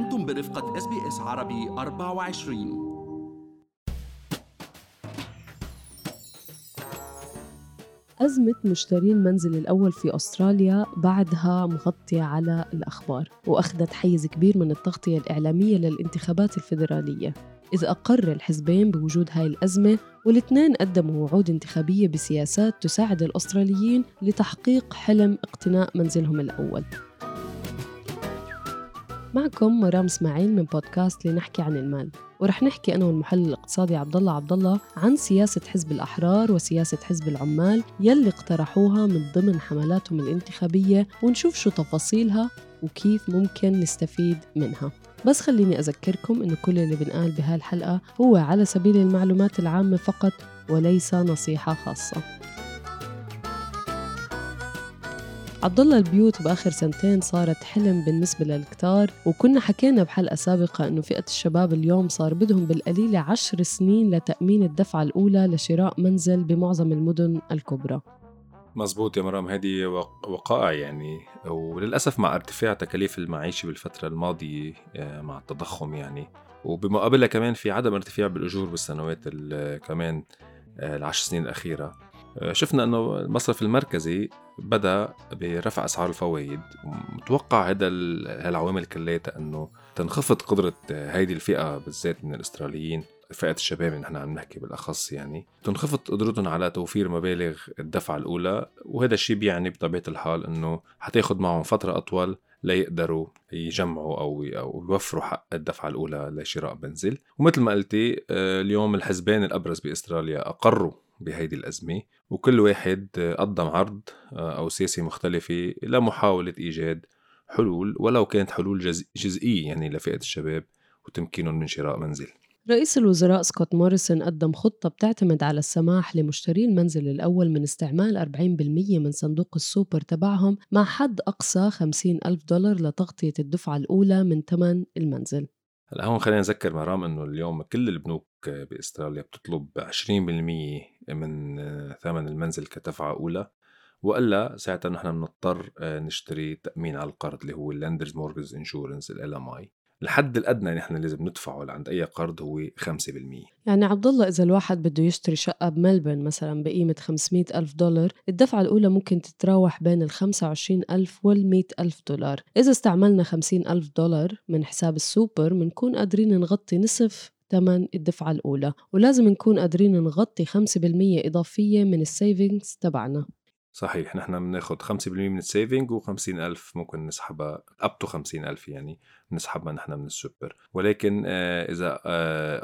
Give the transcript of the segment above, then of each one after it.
أنتم برفقة SBS عربي 24. أزمة مشترين المنزل الأول في أستراليا بعدها مغطية على الأخبار، وأخذت حيز كبير من التغطية الإعلامية للانتخابات الفيدرالية، إذ أقر الحزبين بوجود هاي الأزمة، والاثنين قدموا وعود انتخابية بسياسات تساعد الأستراليين لتحقيق حلم اقتناء منزلهم الأول. معكم مرام اسماعيل من بودكاست لنحكي عن المال، ورح نحكي أنا والمحلل الاقتصادي عبد الله عن سياسة حزب الأحرار وسياسة حزب العمال يلي اقترحوها من ضمن حملاتهم الانتخابية، ونشوف شو تفاصيلها وكيف ممكن نستفيد منها. بس خليني أذكركم إنه كل اللي بنقال بهالحلقة هو على سبيل المعلومات العامة فقط وليس نصيحة خاصة. عبدالله، البيوت بآخر سنتين صارت حلم بالنسبة للكتار، وكنا حكينا بحلقة سابقة إنه فئة الشباب اليوم صار بدهم بالقليلة 10 سنين لتأمين الدفعة الأولى لشراء منزل بمعظم المدن الكبرى. مظبوط يا مرام، هذه وقائع يعني، وللأسف مع ارتفاع تكاليف المعيشة بالفترة الماضية مع التضخم يعني، وبمقابلها كمان في عدم ارتفاع بالأجور بالسنوات كمان 10 سنين الأخيرة. شفنا أنه المصرف المركزي بدأ برفع أسعار الفوائد، متوقع هذا العوامل كلها أنه تنخفض قدرة هذه الفئة بالذات من الأستراليين، فئة الشباب اللي نحن عم نحكي بالأخص يعني، تنخفض قدرتهم على توفير مبالغ الدفعة الأولى، وهذا الشيء بيعني بطبيعة الحال أنه حتاخد معهم فترة أطول ليقدروا يجمعوا أو يوفروا حق الدفعة الأولى لشراء منزل. ومثل ما قلتي، اليوم الحزبين الأبرز بأستراليا أقروا بهذه الأزمة، وكل واحد قدم عرض أو سياسة مختلفة لمحاولة إيجاد حلول، ولو كانت حلول جزئية يعني لفئة الشباب وتمكينهم من شراء منزل. رئيس الوزراء سكوت موريسون قدم خطة بتعتمد على السماح لمشتري المنزل الأول من استعمال 40% من صندوق السوبر تبعهم، مع حد أقصى $50,000 لتغطية الدفعة الأولى من ثمن المنزل. هلا هون خلينا نذكر مرام إنه اليوم كل البنوك بإستراليا بتطلب 20% من ثمن المنزل كدفعة أولى، وإلا ساعتها نحن بنضطر نشتري تأمين على القرض اللي هو Lenders Mortgage Insurance (LMI). الحد الأدنى نحن لازم ندفعه عند أي قرض هو 5%. يعني عبدالله، إذا الواحد بده يشتري شقة بملبن مثلا بقيمة $500,000، الدفعة الأولى ممكن تتراوح بين $25,000 $100,000. إذا استعملنا $50,000 من حساب السوبر، منكون قادرين نغطي نصف ثمن الدفعة الأولى، ولازم نكون قادرين نغطي 5% إضافية من السيفينجز تبعنا. صحيح، نحن بناخد 5% من السيفينج، و$50,000 ممكن نسحبها up to $50,000 يعني نسحبها نحن من السوبر، ولكن إذا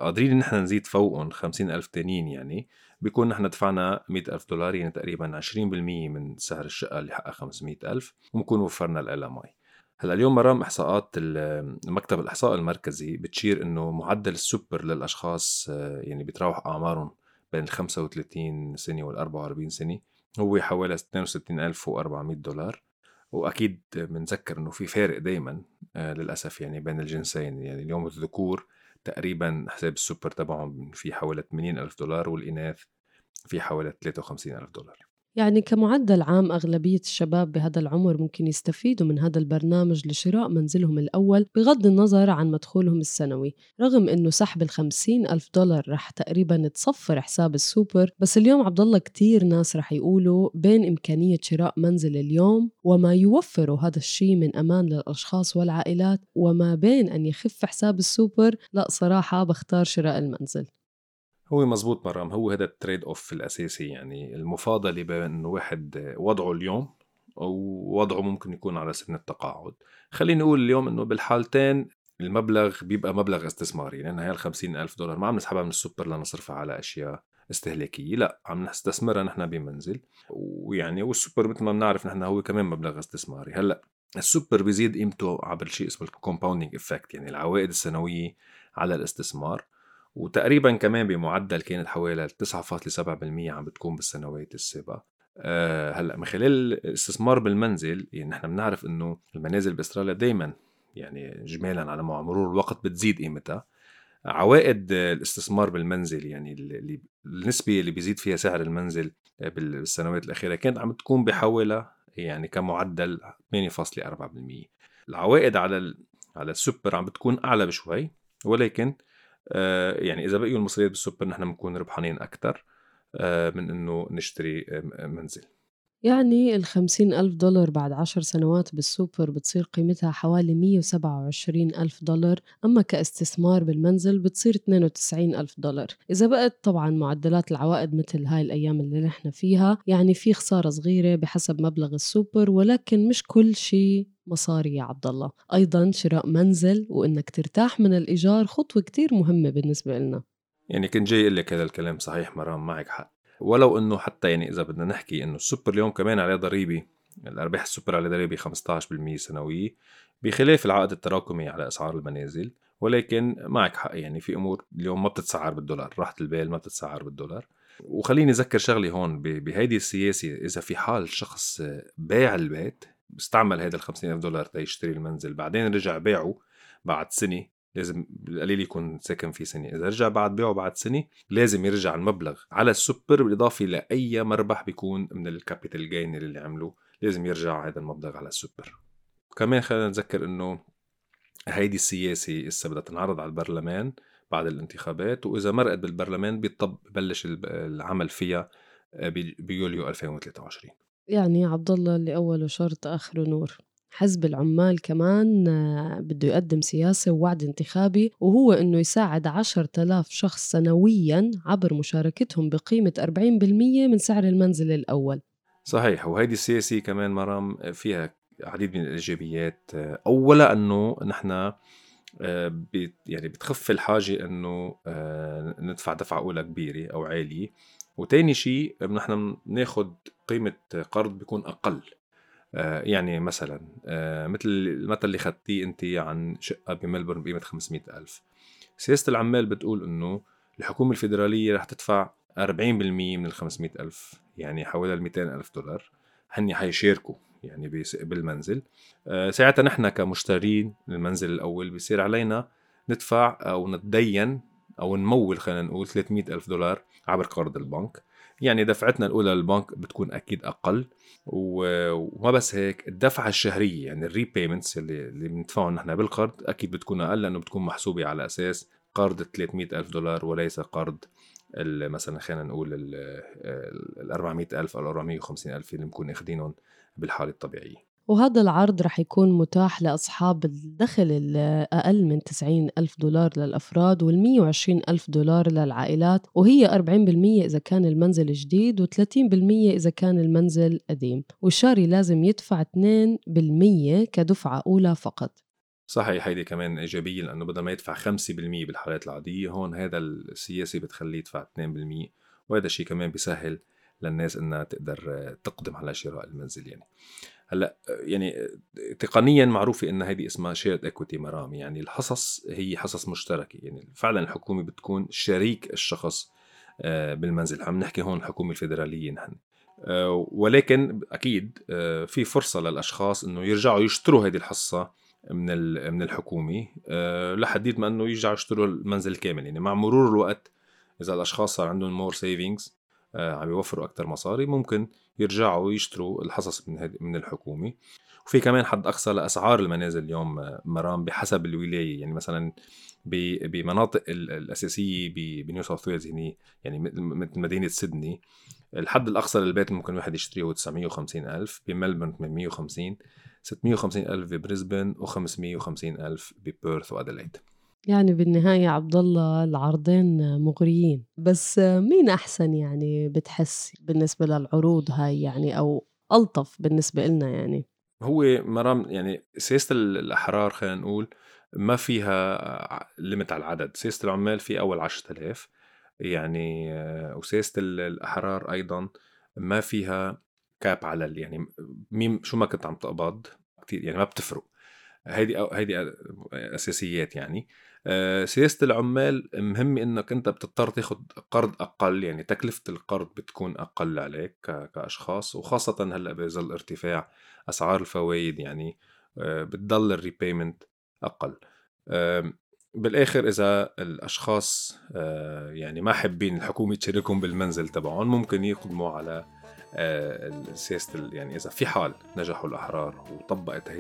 قادرين نحن نزيد فوقهم $50,000 تانين يعني بيكون نحن دفعنا $100,000 يعني تقريبا 20% من سعر الشقة اللي حقها $500,000، ومكون وفرنا ال LMI. هلا اليوم مرام، إحصاءات مكتب الإحصاء المركزي بتشير إنه معدل السوبر للأشخاص يعني بتراوح أعمارهم بين 35 سنة وال44 سنة هو حوالي $62,400، وأكيد منذكر أنه في فارق دايما للأسف يعني بين الجنسين، يعني اليوم الذكور تقريبا حساب السوبر تبعهم في حوالي $80,000، والإناث في حوالي $53,000. يعني كمعدل عام أغلبية الشباب بهذا العمر ممكن يستفيدوا من هذا البرنامج لشراء منزلهم الأول بغض النظر عن مدخولهم السنوي، رغم أنه سحب $50,000 رح تقريباً تصفر حساب السوبر. بس اليوم عبدالله كتير ناس رح يقولوا بين إمكانية شراء منزل اليوم وما يوفروا هذا الشيء من أمان للأشخاص والعائلات، وما بين أن يخف حساب السوبر، لا صراحة بختار شراء المنزل. هو مزبوط مرام، هو هذا التريد أوف الأساسي يعني المفاضلة بين إنه واحد وضعه اليوم ووضعه ممكن يكون على سن التقاعد. خلينا نقول اليوم إنه بالحالتين المبلغ بيبقى مبلغ استثماري، لأن هي $50,000 ما عم نسحبها من السوبر لنصرفها على أشياء استهلاكية، لا عم نستثمرها نحن بمنزل، ويعني والسوبر مثل ما بنعرف نحن هو كمان مبلغ استثماري. هلأ السوبر بيزيد قيمته عبر شيء اسمه compounding effect، يعني العوائد السنوية على الاستثمار، وتقريبا كمان بمعدل كانت حوالي 9.7% عم بتكون بالسنوات السابقة. هلا من خلال الاستثمار بالمنزل، يعني نحن بنعرف انه المنازل باستراليا دائما يعني جمالا على مرور الوقت بتزيد قيمتها. عوائد الاستثمار بالمنزل يعني النسبة اللي بيزيد فيها سعر المنزل بالسنوات الأخيرة كانت عم تكون بحوالي يعني كمعدل 8.4%. العوائد على على السوبر عم بتكون أعلى بشوي، ولكن يعني إذا بقيوا المصريات بالسوبر نحن بنكون ربحانين أكتر من إنه نشتري منزل. يعني $50,000 بعد 10 سنوات بالسوبر بتصير قيمتها حوالي $127,000، أما كاستثمار بالمنزل بتصير $92,000. إذا بقت طبعاً معدلات العوائد مثل هاي الأيام اللي نحن فيها، يعني في خسارة صغيرة بحسب مبلغ السوبر، ولكن مش كل شيء مصاري يا عبد الله. أيضاً شراء منزل وإنك ترتاح من الإيجار خطوة كتير مهمة بالنسبة لنا. يعني كنت جاي أقول لك هذا الكلام صحيح مرام، معك حق. ولو انه حتى يعني اذا بدنا نحكي انه السوبر اليوم كمان عليه ضريبه، الارباح السوبر عليه ضريبه 15% سنويه بخلاف العائد التراكمي على اسعار المنازل. ولكن معك حق، يعني في امور اليوم ما بتتسعر بالدولار، راحت البال ما بتتسعر بالدولار. وخليني اذكر شغلي هون بهيدي السياسه، اذا في حال شخص باع البيت استعمل هذا $50,000 ليشتري المنزل، بعدين رجع باعه بعد سنه، لازم القليل يكون ساكن في سنة. إذا رجع بعد بيعه بعد سنة لازم يرجع المبلغ على السوبر بالإضافة لأي مربح بيكون من الكابيتال جين اللي عمله، لازم يرجع هذا المبلغ على السوبر. كمان خلينا نتذكر إنه هيدي السياسة إسا بدها تنعرض على البرلمان بعد الانتخابات، وإذا مرقت بالبرلمان ببلش العمل فيها بيوليو 2023. يعني عبد الله اللي أوله شرط آخره نور. حزب العمال كمان بده يقدم سياسة ووعد انتخابي، وهو أنه يساعد 10,000 شخص سنوياً عبر مشاركتهم بقيمة 40% من سعر المنزل الأول. صحيح، وهيدي السياسة كمان مرام فيها عديد من الإيجابيات. أولا أنه نحن يعني بتخف الحاجة أنه ندفع دفعة أولى كبيرة أو عالية، وتاني شيء نحن ناخد قيمة قرض بيكون أقل. يعني مثلا مثل المثل اللي خدتيه انت عن شقه بملبورن بقيمه 500,000، سياسه العمال بتقول انه الحكومه الفيدراليه رح تدفع 40% من ال500,000، يعني حوالي $200,000 هني حيشاركوا يعني بالمنزل. ساعتها نحن كمشترين المنزل الاول بيصير علينا ندفع او نتدين او نمول، خلينا نقول $300,000 عبر قرض البنك. يعني دفعتنا الأولى للبنك بتكون أكيد أقل، وما بس هيك الدفعة الشهرية يعني الريبيمنتس اللي بندفعهم نحن بالقرض أكيد بتكون أقل، لأنه بتكون محسوبة على أساس قرض $300,000 وليس قرض مثلا خلينا نقول $400,000 أو $450,000 اللي بنكون أخدينهم بالحالة الطبيعية. وهذا العرض رح يكون متاح لأصحاب الدخل الأقل من $90,000 للأفراد $120,000 للعائلات، وهي 40% إذا كان المنزل جديد و30% إذا كان المنزل قديم، والشاري لازم يدفع 2% كدفعة أولى فقط. صحيح، هيدي كمان إيجابية لأنه بدل ما يدفع 5% بالحالات العادية، هون هذا السياسي بتخليه يدفع 2%، وهذا الشيء كمان بيسهل للناس أنها تقدر تقدم على شراء المنزل. يعني هلا يعني تقنيا معروفه ان هذه اسمها shared equity مرام، يعني الحصص هي حصص مشتركه، يعني فعلا الحكومه بتكون شريك الشخص بالمنزل. عم نحكي هون الحكومه الفيدراليه نحن، ولكن اكيد في فرصه للاشخاص انه يرجعوا يشتروا هذه الحصه من الحكومه لحد ما انه يرجعوا يشتروا المنزل كامل. يعني مع مرور الوقت اذا الاشخاص صار عندهم more savings، عم يوفروا أكتر مصاري، ممكن يرجعوا ويشتروا الحصص من الحكومة. وفي كمان حد أقصى لأسعار المنازل اليوم مرام بحسب الولاية. يعني مثلا بمناطق الأساسية بنيو ساوث ويلز هني، يعني مثل مدينة سيدني، الحد الأقصى للبيت ممكن واحد يشتريه هو $950,000، بملبورن $850,000، $650,000 ببريزبن، و$550,000 ببيرث وأديلايد. يعني بالنهاية عبد الله العرضين مغريين، بس مين أحسن يعني بتحس بالنسبة للعروض هاي، يعني أو ألطف بالنسبة لنا؟ يعني هو مرام يعني سياسة الأحرار خلينا نقول ما فيها ليميت على العدد. سياسة العمال في أول 10,000 يعني، وسياسة الأحرار أيضا ما فيها كاب على يعني مين شو ما كنت عم تقبض كتير، يعني ما بتفرق. هيدي أساسيات. يعني سياسة العمال مهم إنك أنت بتضطر تاخد قرض أقل، يعني تكلفة القرض بتكون أقل عليك كأشخاص، وخاصة هلأ بظل ارتفاع أسعار الفوائد يعني بتضل الريبايمنت أقل. بالآخر إذا الأشخاص يعني ما حابين الحكومة تشاركهم بالمنزل تبعهم، ممكن يقدموا على السياسة، يعني إذا في حال نجحوا الأحرار وطبقت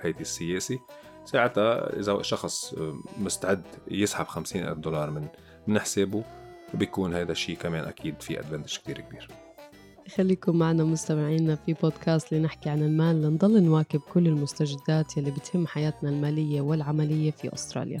هيدي السياسة، ساعتها إذا شخص مستعد يسحب $50,000 من حسابه، بيكون هذا الشيء كمان أكيد في أدفانتج كتير كبير. خليكم معنا مستمعينا في بودكاست لنحكي عن المال، لنضل نواكب كل المستجدات يلي بتهم حياتنا المالية والعملية في أستراليا.